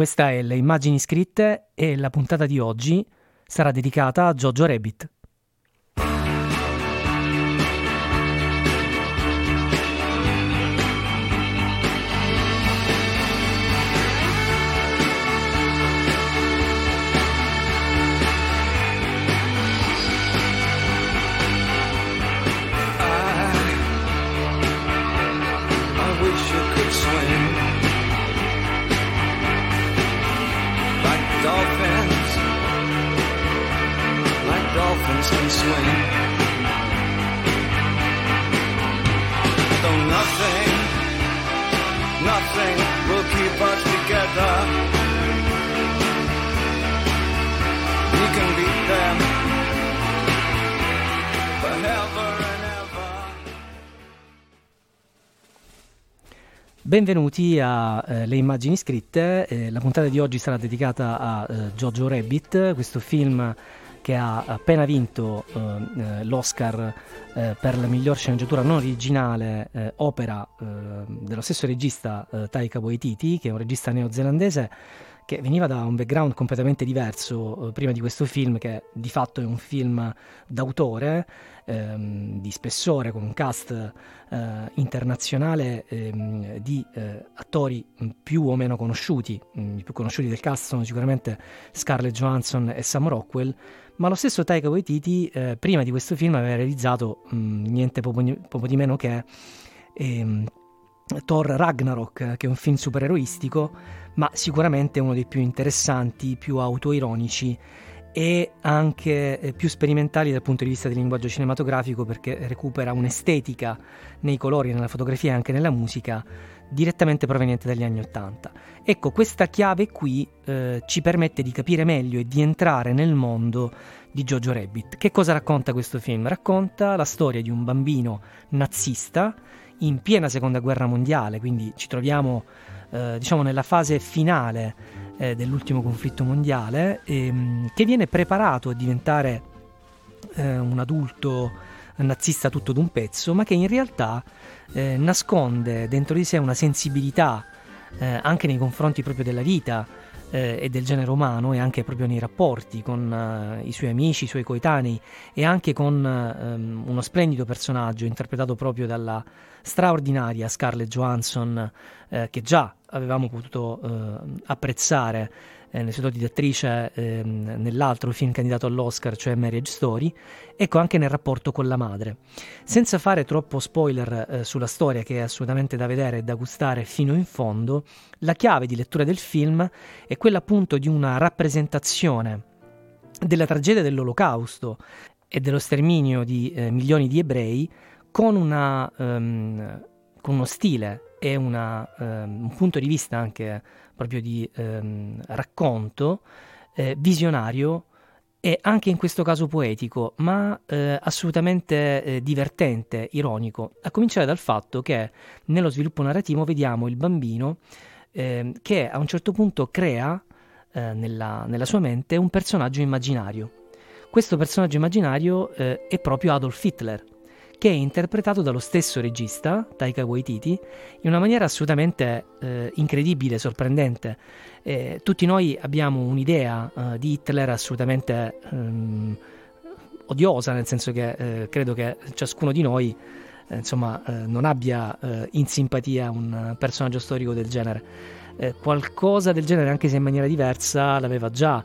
Questa è Le Immagini Scritte e la puntata di oggi sarà dedicata a Jojo Rabbit. Can swim, though nothing will keep us together. We can beat them forever and ever. Benvenuti a Le Immagini Scritte. La puntata di oggi sarà dedicata a Jojo Rabbit, questo film che ha appena vinto l'Oscar per la miglior sceneggiatura non originale, opera dello stesso regista Taika Waititi, che è un regista neozelandese che veniva da un background completamente diverso prima di questo film, che di fatto è un film d'autore di spessore, con un cast internazionale di attori più o meno conosciuti. I più conosciuti del cast sono sicuramente Scarlett Johansson e Sam Rockwell, ma lo stesso Taika Waititi prima di questo film aveva realizzato niente poco di meno che Thor Ragnarok, che è un film supereroistico, ma sicuramente uno dei più interessanti, più autoironici e anche più sperimentali dal punto di vista del linguaggio cinematografico, perché recupera un'estetica nei colori, nella fotografia e anche nella musica direttamente proveniente dagli anni '80. Ecco, questa chiave qui ci permette di capire meglio e di entrare nel mondo di Jojo Rabbit. Che cosa racconta questo film? Racconta la storia di un bambino nazista in piena seconda guerra mondiale, quindi ci troviamo diciamo nella fase finale dell'ultimo conflitto mondiale, che viene preparato a diventare un adulto nazista tutto d'un pezzo, ma che in realtà nasconde dentro di sé una sensibilità anche nei confronti proprio della vita e del genere umano, e anche proprio nei rapporti con i suoi amici, i suoi coetanei, e anche con uno splendido personaggio interpretato proprio dalla straordinaria Scarlett Johansson, che già avevamo potuto apprezzare nei suoi doti di attrice nell'altro film candidato all'Oscar, cioè Marriage Story. Ecco, anche nel rapporto con la madre. Senza fare troppo spoiler sulla storia, che è assolutamente da vedere e da gustare fino in fondo, la chiave di lettura del film è quella appunto di una rappresentazione della tragedia dell'Olocausto e dello sterminio di milioni di ebrei, con con uno stile e un punto di vista anche proprio di racconto visionario, e anche in questo caso poetico, ma assolutamente divertente, ironico, a cominciare dal fatto che nello sviluppo narrativo vediamo il bambino che a un certo punto crea nella sua mente un personaggio immaginario. Questo personaggio immaginario è proprio Adolf Hitler, che è interpretato dallo stesso regista, Taika Waititi, in una maniera assolutamente incredibile, sorprendente. Tutti noi abbiamo un'idea di Hitler assolutamente odiosa, nel senso che credo che ciascuno di noi non abbia in simpatia un personaggio storico del genere. Qualcosa del genere, anche se in maniera diversa, l'aveva già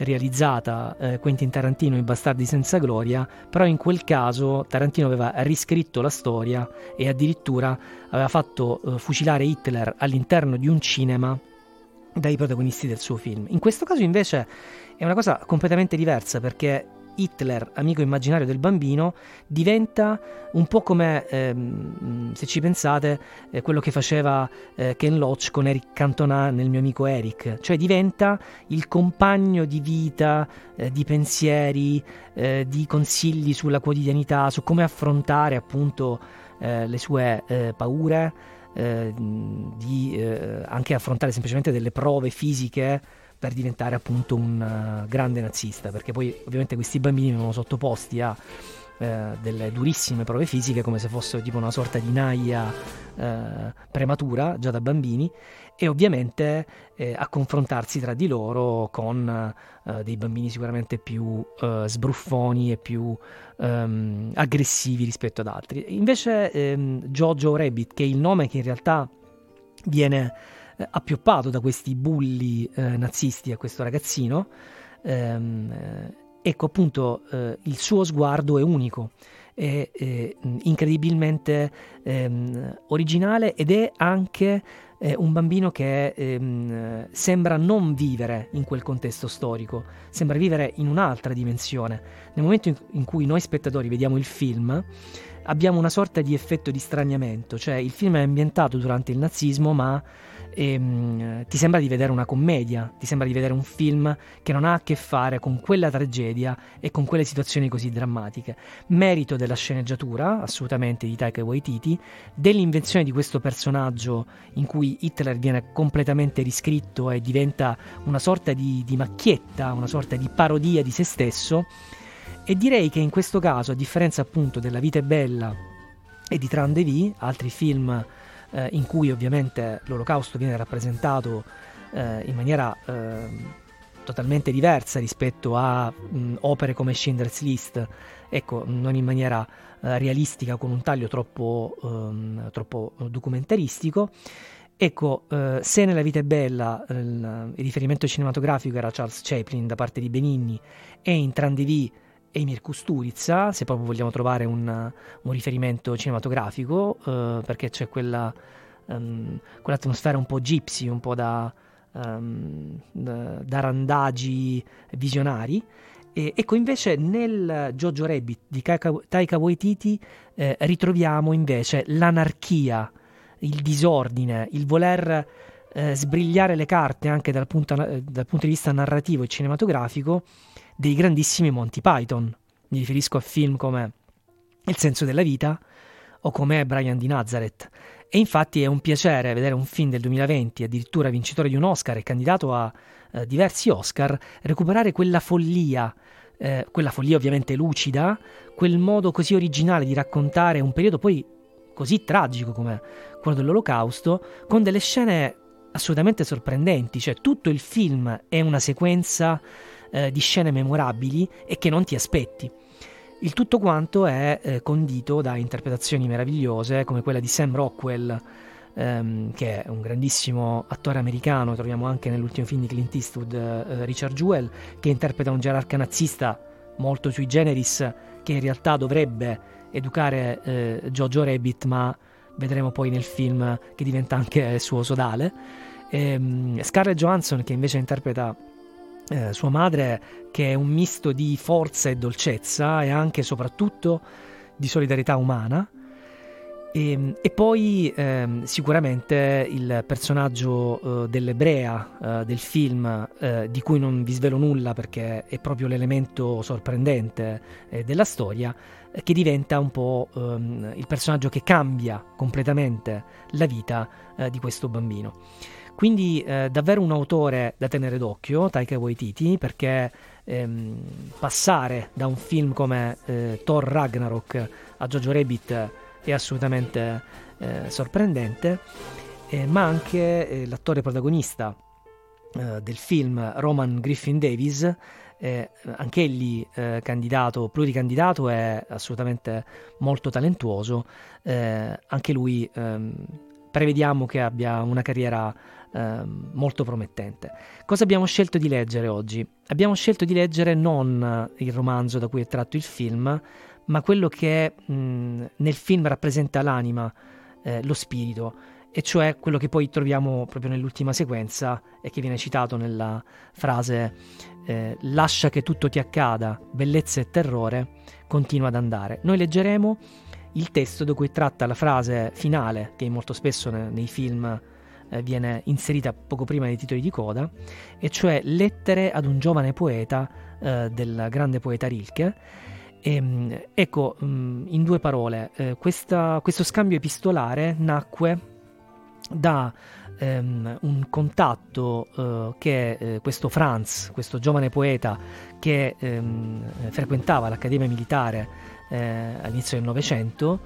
realizzata Quentin Tarantino in Bastardi senza gloria, però in quel caso Tarantino aveva riscritto la storia e addirittura aveva fatto fucilare Hitler all'interno di un cinema dai protagonisti del suo film. In questo caso invece è una cosa completamente diversa, perché Hitler, amico immaginario del bambino, diventa un po' come, se ci pensate, quello che faceva Ken Loach con Eric Cantona nel Mio amico Eric, cioè diventa il compagno di vita, di pensieri, di consigli sulla quotidianità, su come affrontare appunto le sue paure, di anche affrontare semplicemente delle prove fisiche per diventare appunto un grande nazista, perché poi ovviamente questi bambini venivano sottoposti a delle durissime prove fisiche, come se fossero tipo una sorta di naia prematura già da bambini, e ovviamente a confrontarsi tra di loro con dei bambini sicuramente più sbruffoni e più aggressivi rispetto ad altri. Invece Jojo Rabbit, che è il nome che in realtà viene appioppato da questi bulli nazisti a questo ragazzino, ecco appunto il suo sguardo è unico, è incredibilmente originale ed è anche un bambino che sembra non vivere in quel contesto storico, sembra vivere in un'altra dimensione. Nel momento in cui noi spettatori vediamo il film abbiamo una sorta di effetto di straniamento, cioè il film è ambientato durante il nazismo ma ti sembra di vedere una commedia, ti sembra di vedere un film che non ha a che fare con quella tragedia e con quelle situazioni così drammatiche. Merito della sceneggiatura, assolutamente, di Taika Waititi, dell'invenzione di questo personaggio in cui Hitler viene completamente riscritto e diventa una sorta di macchietta, una sorta di parodia di se stesso. E direi che in questo caso, a differenza appunto della Vita è Bella e di Tran Devi, altri film in cui ovviamente l'Olocausto viene rappresentato in maniera totalmente diversa rispetto a opere come Schindler's List, ecco, non in maniera realistica, con un taglio troppo documentaristico. Ecco, se nella Vita è Bella il riferimento cinematografico era Charles Chaplin da parte di Benigni, e in Tran Devi Emir Kusturica, se proprio vogliamo trovare un riferimento cinematografico, perché c'è quell'atmosfera un po' gypsy, un po' da randagi visionari. Ecco, invece nel Jojo Rabbit di Taika Waititi ritroviamo invece l'anarchia, il disordine, il voler sbrigliare le carte anche dal punto di vista narrativo e cinematografico dei grandissimi Monty Python. Mi riferisco a film come Il Senso della Vita o come Brian Di Nazareth. E infatti è un piacere vedere un film del 2020, addirittura vincitore di un Oscar e candidato a diversi Oscar, recuperare quella follia ovviamente lucida, quel modo così originale di raccontare un periodo poi così tragico come quello dell'Olocausto, con delle scene assolutamente sorprendenti. Cioè tutto il film è una sequenza di scene memorabili e che non ti aspetti. Il tutto quanto è condito da interpretazioni meravigliose come quella di Sam Rockwell, che è un grandissimo attore americano, troviamo anche nell'ultimo film di Clint Eastwood, Richard Jewell, che interpreta un gerarca nazista molto sui generis, che in realtà dovrebbe educare Jojo Rabbit, ma vedremo poi nel film che diventa anche suo sodale. Scarlett Johansson, che invece interpreta sua madre, che è un misto di forza e dolcezza e anche e soprattutto di solidarietà umana. E poi sicuramente il personaggio dell'ebrea del film, di cui non vi svelo nulla perché è proprio l'elemento sorprendente della storia, che diventa un po' il personaggio che cambia completamente la vita di questo bambino. Quindi davvero un autore da tenere d'occhio, Taika Waititi, perché passare da un film come Thor Ragnarok a Jojo Rabbit è assolutamente sorprendente, ma anche l'attore protagonista del film, Roman Griffin Davis, anch'egli pluricandidato, è assolutamente molto talentuoso. Anche lui prevediamo che abbia una carriera molto promettente. Cosa abbiamo scelto di leggere oggi? Abbiamo scelto di leggere non il romanzo da cui è tratto il film, ma quello che nel film rappresenta l'anima, lo spirito, e cioè quello che poi troviamo proprio nell'ultima sequenza e che viene citato nella frase «Lascia che tutto ti accada, bellezza e terrore, continua ad andare». Noi leggeremo il testo da cui tratta la frase finale, che molto spesso nei film viene inserita poco prima dei titoli di coda, e cioè «Lettere ad un giovane poeta» del grande poeta Rilke. Ecco, in due parole, questo scambio epistolare nacque da un contatto che questo Franz, questo giovane poeta che frequentava l'Accademia Militare all'inizio del Novecento,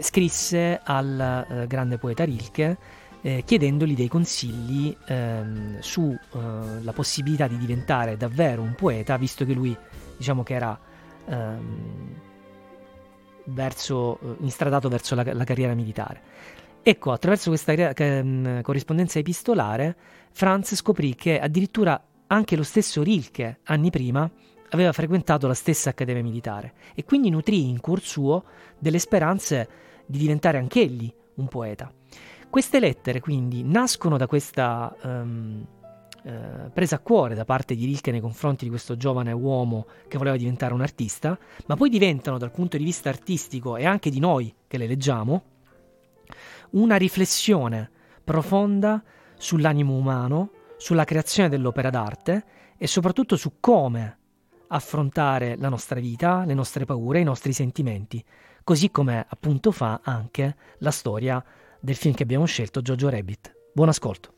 scrisse al grande poeta Rilke chiedendogli dei consigli sulla possibilità di diventare davvero un poeta, visto che lui, diciamo che era instradato verso la carriera militare. Ecco, attraverso questa corrispondenza epistolare, Franz scoprì che addirittura anche lo stesso Rilke, anni prima, aveva frequentato la stessa accademia militare, e quindi nutrì in cuor suo delle speranze di diventare anch'egli un poeta. Queste lettere quindi nascono da questa presa a cuore da parte di Rilke nei confronti di questo giovane uomo che voleva diventare un artista, ma poi diventano, dal punto di vista artistico e anche di noi che le leggiamo, una riflessione profonda sull'animo umano, sulla creazione dell'opera d'arte e soprattutto su come affrontare la nostra vita, le nostre paure, i nostri sentimenti, così come appunto fa anche la storia del film che abbiamo scelto, Jojo Rabbit. Buon ascolto.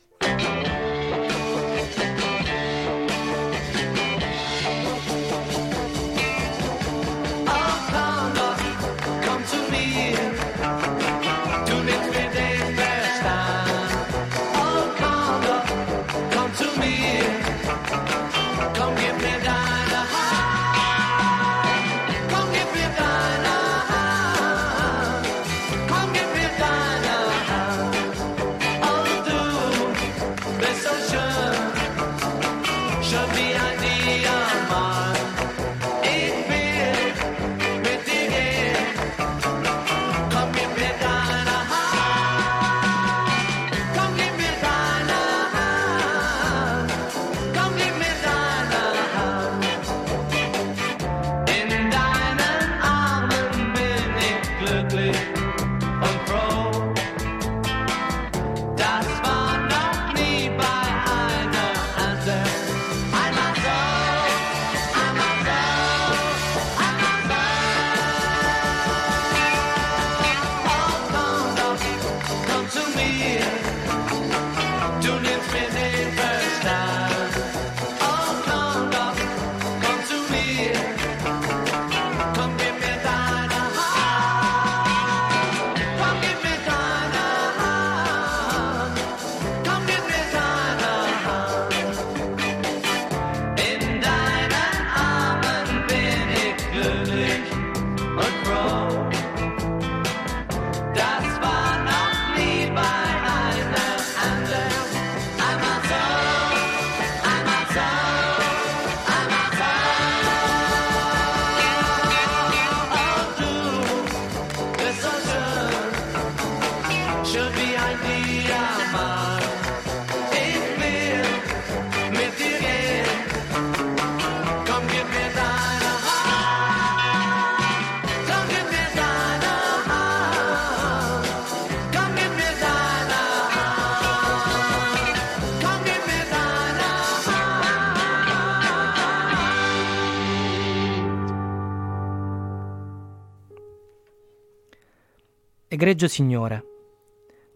Egregio Signore,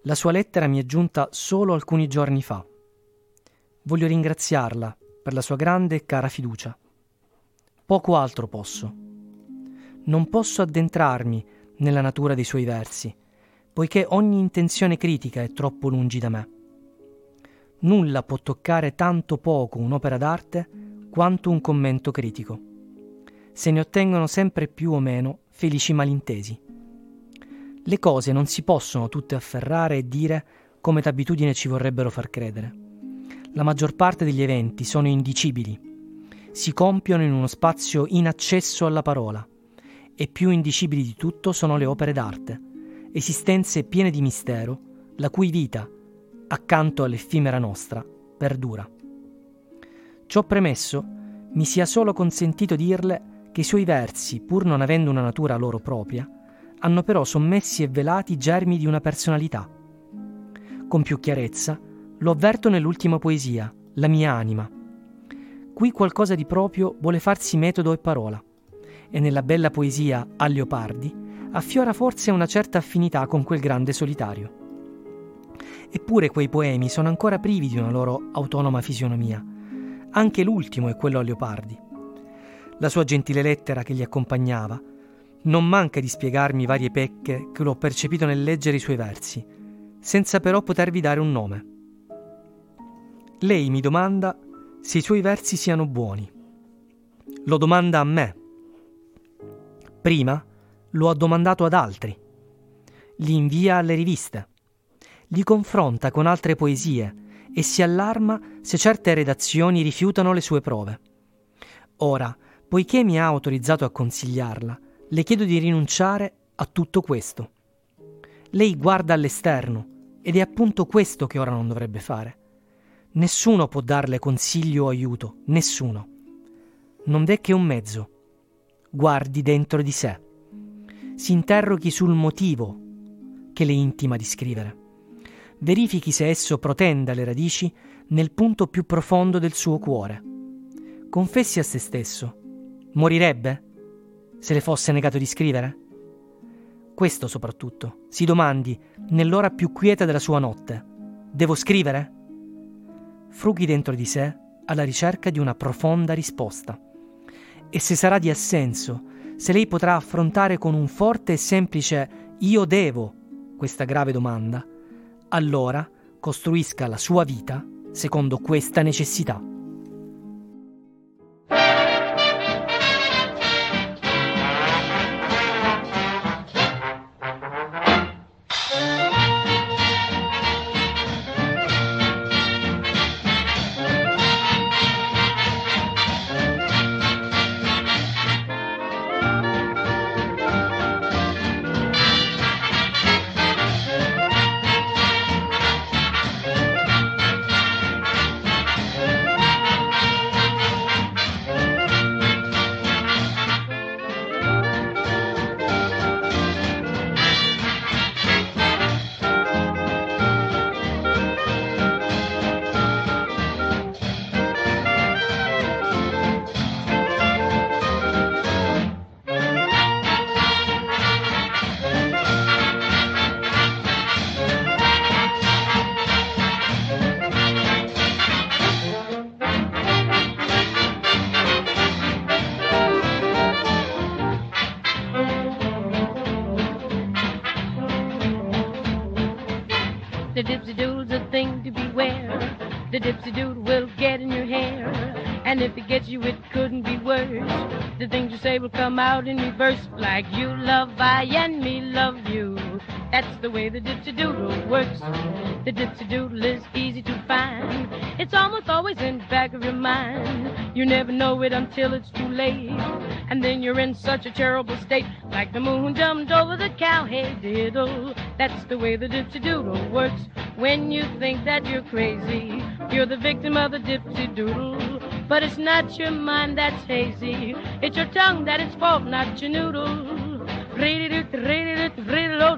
la sua lettera mi è giunta solo alcuni giorni fa. Voglio ringraziarla per la sua grande e cara fiducia. Poco altro posso. Non posso addentrarmi nella natura dei suoi versi, poiché ogni intenzione critica è troppo lungi da me. Nulla può toccare tanto poco un'opera d'arte quanto un commento critico. Se ne ottengono sempre più o meno felici malintesi. Le cose non si possono tutte afferrare e dire come d'abitudine ci vorrebbero far credere. La maggior parte degli eventi sono indicibili, si compiono in uno spazio inaccesso alla parola, e più indicibili di tutto sono le opere d'arte, esistenze piene di mistero, la cui vita, accanto all'effimera nostra, perdura. Ciò premesso, mi sia solo consentito dirle che i suoi versi, pur non avendo una natura loro propria, hanno però sommessi e velati germi di una personalità. Con più chiarezza lo avverto nell'ultima poesia, La mia anima. Qui qualcosa di proprio vuole farsi metodo e parola, e nella bella poesia A Leopardi affiora forse una certa affinità con quel grande solitario. Eppure quei poemi sono ancora privi di una loro autonoma fisionomia. Anche l'ultimo è quello a Leopardi. La sua gentile lettera che li accompagnava non manca di spiegarmi varie pecche che l'ho percepito nel leggere i suoi versi, senza però potervi dare un nome. Lei mi domanda se i suoi versi siano buoni. Lo domanda a me. Prima lo ha domandato ad altri. Li invia alle riviste. Li confronta con altre poesie e si allarma se certe redazioni rifiutano le sue prove. Ora, poiché mi ha autorizzato a consigliarla, le chiedo di rinunciare a tutto questo. Lei guarda all'esterno ed è appunto questo che ora non dovrebbe fare. Nessuno può darle consiglio o aiuto, nessuno. Non v'è che un mezzo. Guardi dentro di sé. Si interroghi sul motivo che le intima di scrivere. Verifichi se esso protenda le radici nel punto più profondo del suo cuore. Confessi a se stesso. Morirebbe se le fosse negato di scrivere? Questo soprattutto. Si domandi, nell'ora più quieta della sua notte, devo scrivere? Frughi dentro di sé alla ricerca di una profonda risposta. E se sarà di assenso, se lei potrà affrontare con un forte e semplice io devo questa grave domanda, allora costruisca la sua vita secondo questa necessità. Out in reverse, like you love I and me love you. That's the way the dipsy-doodle works. The dipsy-doodle is easy to find. It's almost always in the back of your mind. You never know it until it's too late, and then you're in such a terrible state, like the moon jumped over the cowhead diddle. That's the way the dipsy-doodle works. When you think that you're crazy, you're the victim of the dipsy-doodle. But it's not your mind that's hazy. It's your tongue that is fault, not your noodle.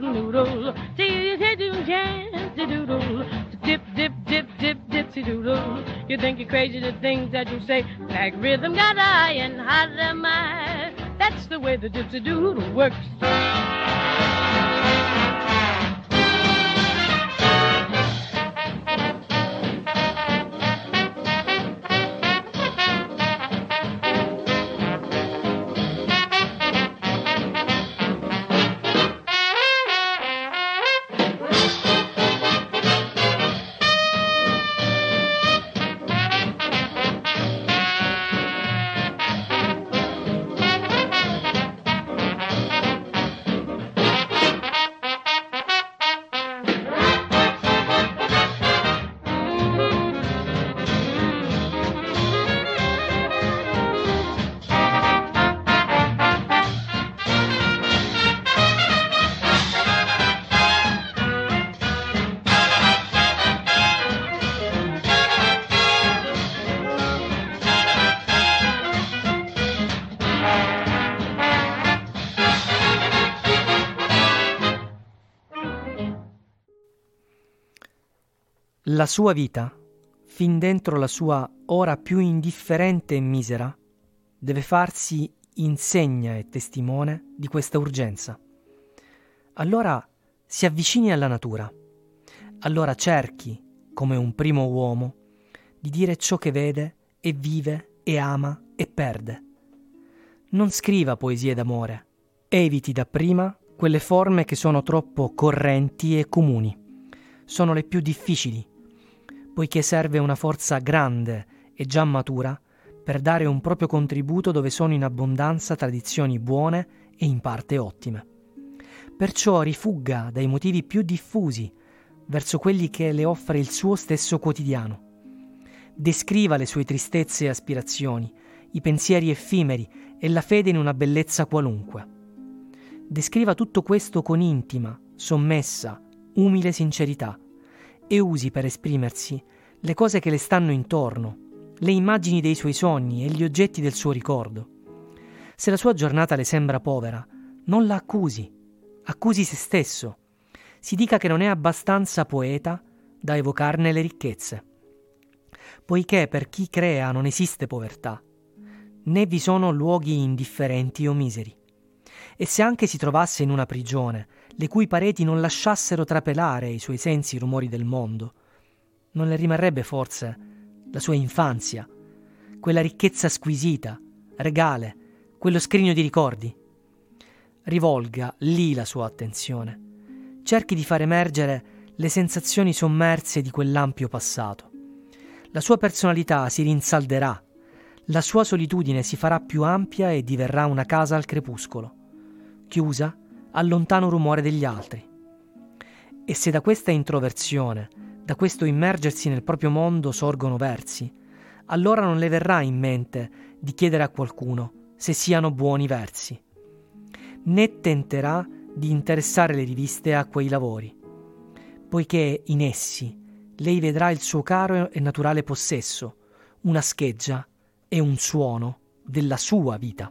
Noodle. Dip, dip, dip, dip, dipsy doodle. You think you're crazy, the things that you say, like rhythm got I and hot am I. That's the way the dipsy doodle works. La sua vita, fin dentro la sua ora più indifferente e misera, deve farsi insegna e testimone di questa urgenza. Allora si avvicini alla natura. Allora cerchi, come un primo uomo, di dire ciò che vede e vive e ama e perde. Non scriva poesie d'amore. Eviti dapprima quelle forme che sono troppo correnti e comuni. sono le più difficili, poiché serve una forza grande e già matura per dare un proprio contributo dove sono in abbondanza tradizioni buone e in parte ottime. Perciò rifugga dai motivi più diffusi verso quelli che le offre il suo stesso quotidiano. Descriva le sue tristezze e aspirazioni, i pensieri effimeri e la fede in una bellezza qualunque. Descriva tutto questo con intima, sommessa, umile sincerità e usi per esprimersi le cose che le stanno intorno, le immagini dei suoi sogni e gli oggetti del suo ricordo. Se la sua giornata le sembra povera, non la accusi, accusi se stesso. Si dica che non è abbastanza poeta da evocarne le ricchezze. Poiché per chi crea non esiste povertà, né vi sono luoghi indifferenti o miseri. E se anche si trovasse in una prigione, le cui pareti non lasciassero trapelare ai suoi sensi i rumori del mondo, non le rimarrebbe forse la sua infanzia, quella ricchezza squisita, regale, quello scrigno di ricordi? Rivolga lì la sua attenzione. Cerchi di far emergere le sensazioni sommerse di quell'ampio passato. La sua personalità si rinsalderà, la sua solitudine si farà più ampia e diverrà una casa al crepuscolo, chiusa al lontano rumore degli altri. E se da questa introversione, da questo immergersi nel proprio mondo sorgono versi, allora non le verrà in mente di chiedere a qualcuno se siano buoni versi, né tenterà di interessare le riviste a quei lavori, poiché in essi lei vedrà il suo caro e naturale possesso, una scheggia e un suono della sua vita.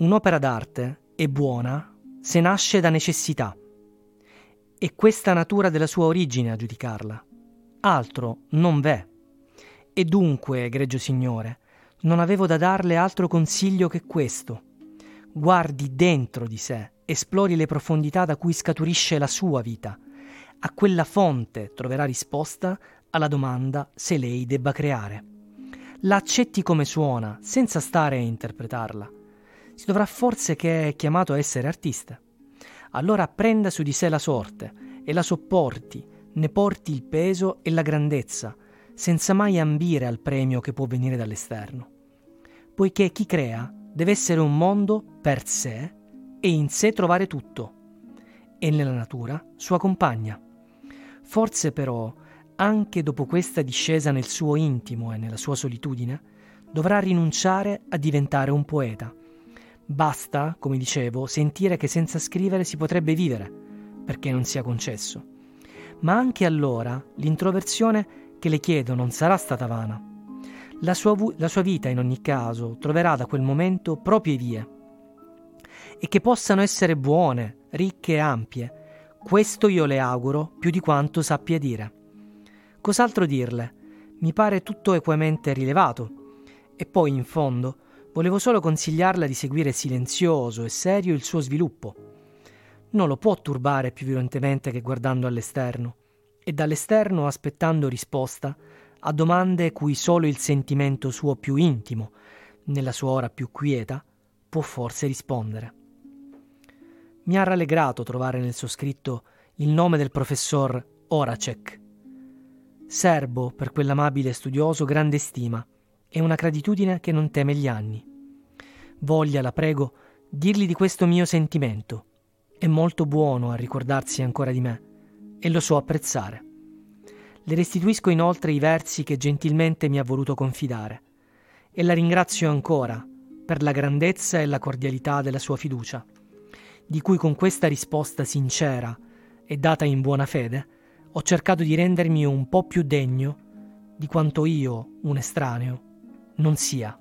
Un'opera d'arte è buona se nasce da necessità. È questa natura della sua origine a giudicarla. Altro non v'è. E dunque, egregio signore, non avevo da darle altro consiglio che questo. Guardi dentro di sé, esplori le profondità da cui scaturisce la sua vita. A quella fonte troverà risposta alla domanda se lei debba creare. La accetti come suona, senza stare a interpretarla. si dovrà forse che è chiamato a essere artista. Allora prenda su di sé la sorte e la sopporti, ne porti il peso e la grandezza, senza mai ambire al premio che può venire dall'esterno. Poiché chi crea deve essere un mondo per sé e in sé trovare tutto, e nella natura sua compagna. Forse però, anche dopo questa discesa nel suo intimo e nella sua solitudine, dovrà rinunciare a diventare un poeta. Basta, come dicevo, sentire che senza scrivere si potrebbe vivere, perché non sia concesso. Ma anche allora l'introversione che le chiedo non sarà stata vana. La sua vita, in ogni caso, troverà da quel momento proprie vie. E che possano essere buone, ricche e ampie, questo io le auguro più di quanto sappia dire. Cos'altro dirle? Mi pare tutto equamente rilevato. E poi, in fondo, volevo solo consigliarla di seguire silenzioso e serio il suo sviluppo. Non lo può turbare più violentemente che guardando all'esterno, e dall'esterno aspettando risposta a domande cui solo il sentimento suo più intimo, nella sua ora più quieta, può forse rispondere. Mi ha rallegrato trovare nel suo scritto il nome del professor Horacek, serbo per quell'amabile studioso grande stima e una gratitudine che non teme gli anni. Voglia, la prego, dirgli di questo mio sentimento. È molto buono a ricordarsi ancora di me e lo so apprezzare. Le restituisco inoltre i versi che gentilmente mi ha voluto confidare e la ringrazio ancora per la grandezza e la cordialità della sua fiducia, di cui con questa risposta sincera e data in buona fede ho cercato di rendermi un po' più degno di quanto io, un estraneo, non sia.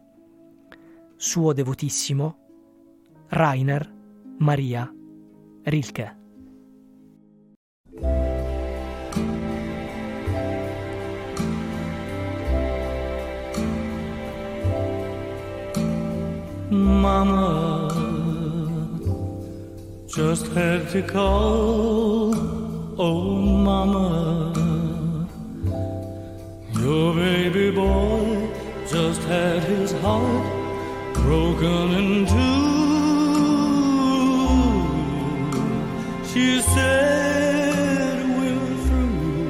Suo devotissimo Rainer Maria Rilke. Mama, just had to call. Oh, Mama, your baby boy just had his heart broken in two. She said we're through,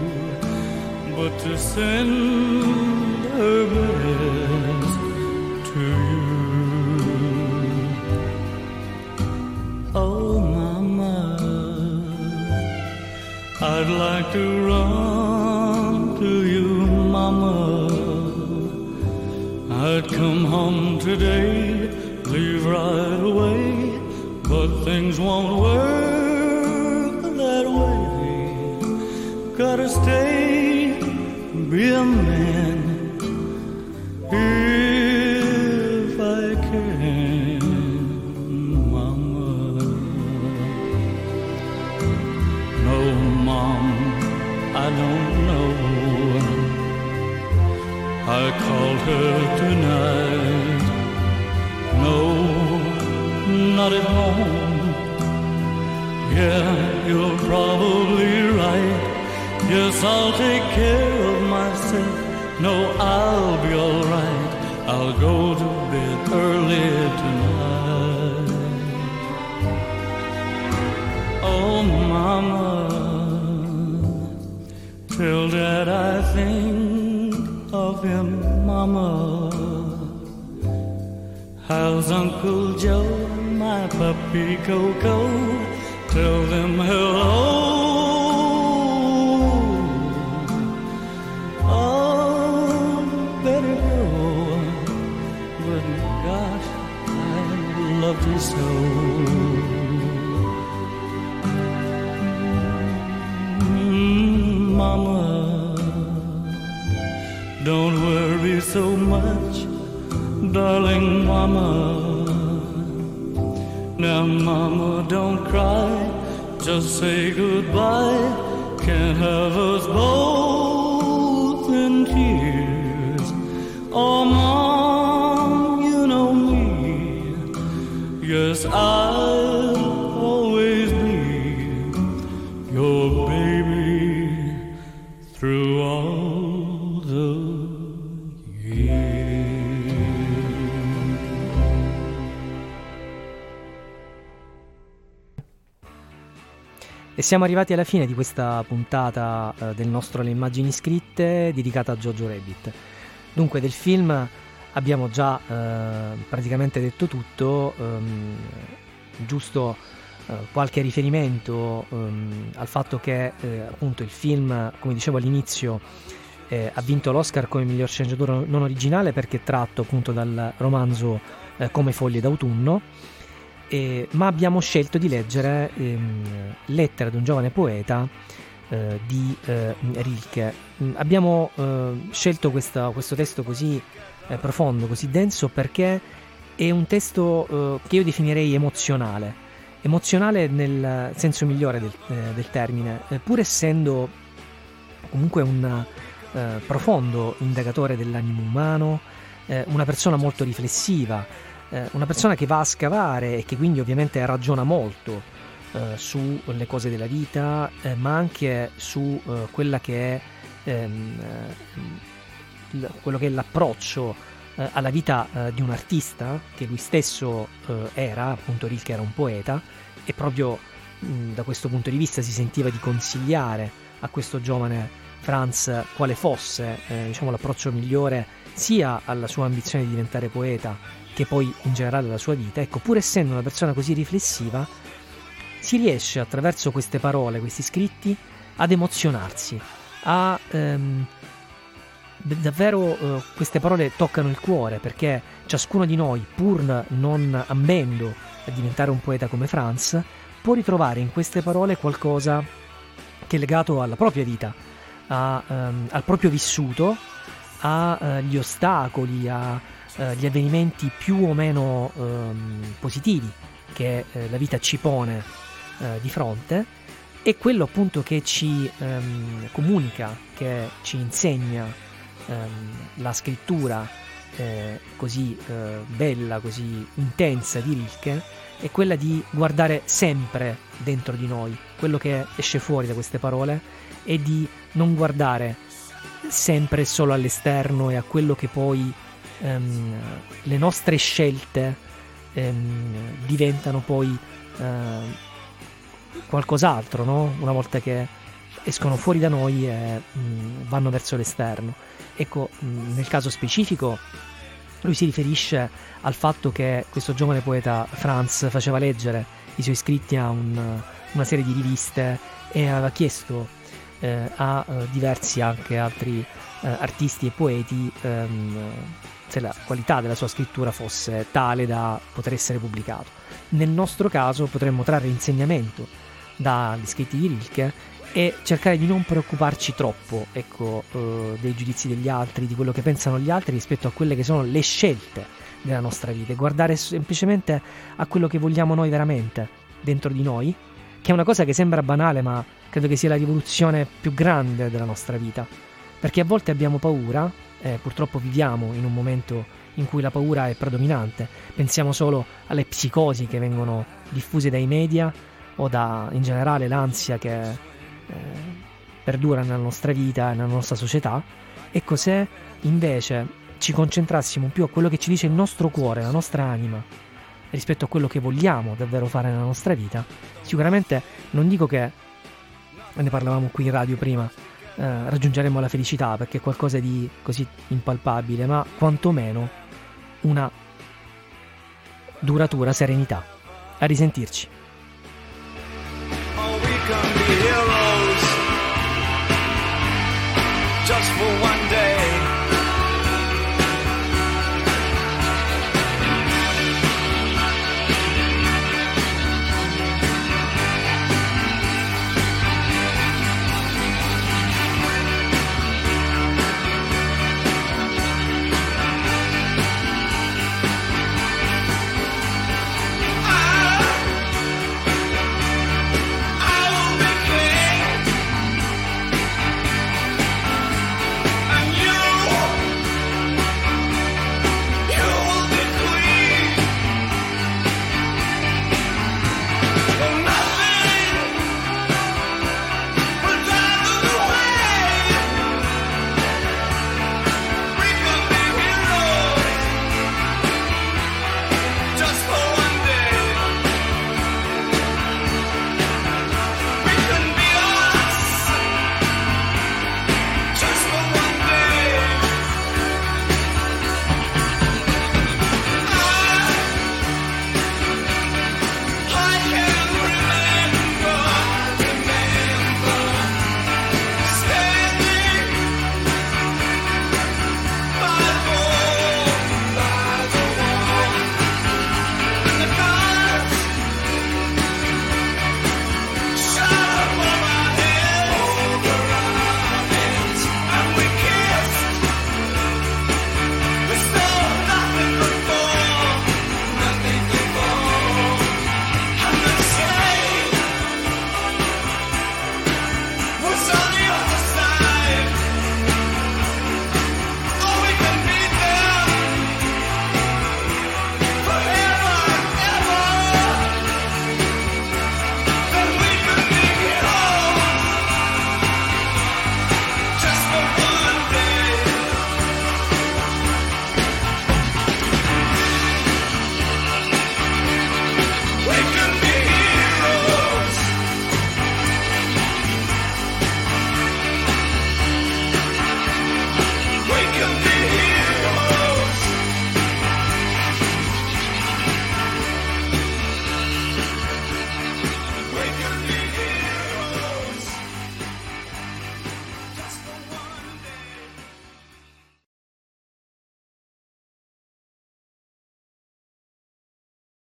but to send her best to you. I'd like to run to you, Mama. I'd come home today, leave right away, but things won't work that way. Gotta stay, be a man, if I can. I don't know. I called her tonight. No, not at home. Yeah, you're probably right. Yes, I'll take care of myself. No, I'll be all right. I'll go to bed early tonight. Oh, Mama, till that I think of him, Mama. How's Uncle Joe, my puppy Coco? Tell them hello. Oh, better go, but gosh, I love you so. Mama, don't worry so much, darling Mama. Now, Mama, don't cry, just say goodbye. Can't have us both in tears. Oh, Mom, you know me. Yes, I'll always be your baby. Through all the years. E siamo arrivati alla fine di questa puntata del nostro Le Immagini Scritte dedicata a Jojo Rabbit. Dunque, del film abbiamo già praticamente detto tutto, giusto qualche riferimento al fatto che appunto il film, come dicevo all'inizio, ha vinto l'Oscar come miglior sceneggiatura non originale perché tratto appunto dal romanzo Come Foglie d'autunno, ma abbiamo scelto di leggere Lettera ad un giovane poeta di Rilke. Abbiamo scelto questo testo così profondo, così denso, perché è un testo che io definirei emozionale nel senso migliore del termine, pur essendo comunque un profondo indagatore dell'animo umano, una persona molto riflessiva, una persona che va a scavare e che quindi ovviamente ragiona molto sulle cose della vita, ma anche su quella che è quello che è l'approccio alla vita di un artista, che lui stesso era, appunto Rilke era un poeta, e proprio da questo punto di vista si sentiva di consigliare a questo giovane Franz quale fosse diciamo l'approccio migliore sia alla sua ambizione di diventare poeta che poi in generale alla sua vita. Ecco, pur essendo una persona così riflessiva, si riesce attraverso queste parole, questi scritti, ad emozionarsi, a davvero queste parole toccano il cuore, perché ciascuno di noi, pur non ambendo a diventare un poeta come Franz, può ritrovare in queste parole qualcosa che è legato alla propria vita, al proprio vissuto, agli ostacoli, agli avvenimenti più o meno positivi che la vita ci pone di fronte, e quello appunto che ci comunica, che ci insegna la scrittura così bella, così intensa di Rilke, è quella di guardare sempre dentro di noi quello che esce fuori da queste parole e di non guardare sempre solo all'esterno e a quello che poi le nostre scelte diventano poi qualcos'altro, no? Una volta che escono fuori da noi e vanno verso l'esterno. Ecco, nel caso specifico lui si riferisce al fatto che questo giovane poeta Franz faceva leggere i suoi scritti a una serie di riviste e aveva chiesto a diversi anche altri artisti e poeti se la qualità della sua scrittura fosse tale da poter essere pubblicato. Nel nostro caso potremmo trarre insegnamento dagli scritti di Rilke e cercare di non preoccuparci troppo, ecco, dei giudizi degli altri, di quello che pensano gli altri rispetto a quelle che sono le scelte della nostra vita, e guardare semplicemente a quello che vogliamo noi veramente dentro di noi, che è una cosa che sembra banale, ma credo che sia la rivoluzione più grande della nostra vita, perché a volte abbiamo paura, purtroppo viviamo in un momento in cui la paura è predominante, pensiamo solo alle psicosi che vengono diffuse dai media o in generale l'ansia che perdura nella nostra vita e nella nostra società. Ecco, se invece ci concentrassimo più a quello che ci dice il nostro cuore, la nostra anima, rispetto a quello che vogliamo davvero fare nella nostra vita, sicuramente, non dico che, ne parlavamo qui in radio prima, raggiungeremo la felicità, perché è qualcosa di così impalpabile, ma quantomeno una duratura serenità. A risentirci.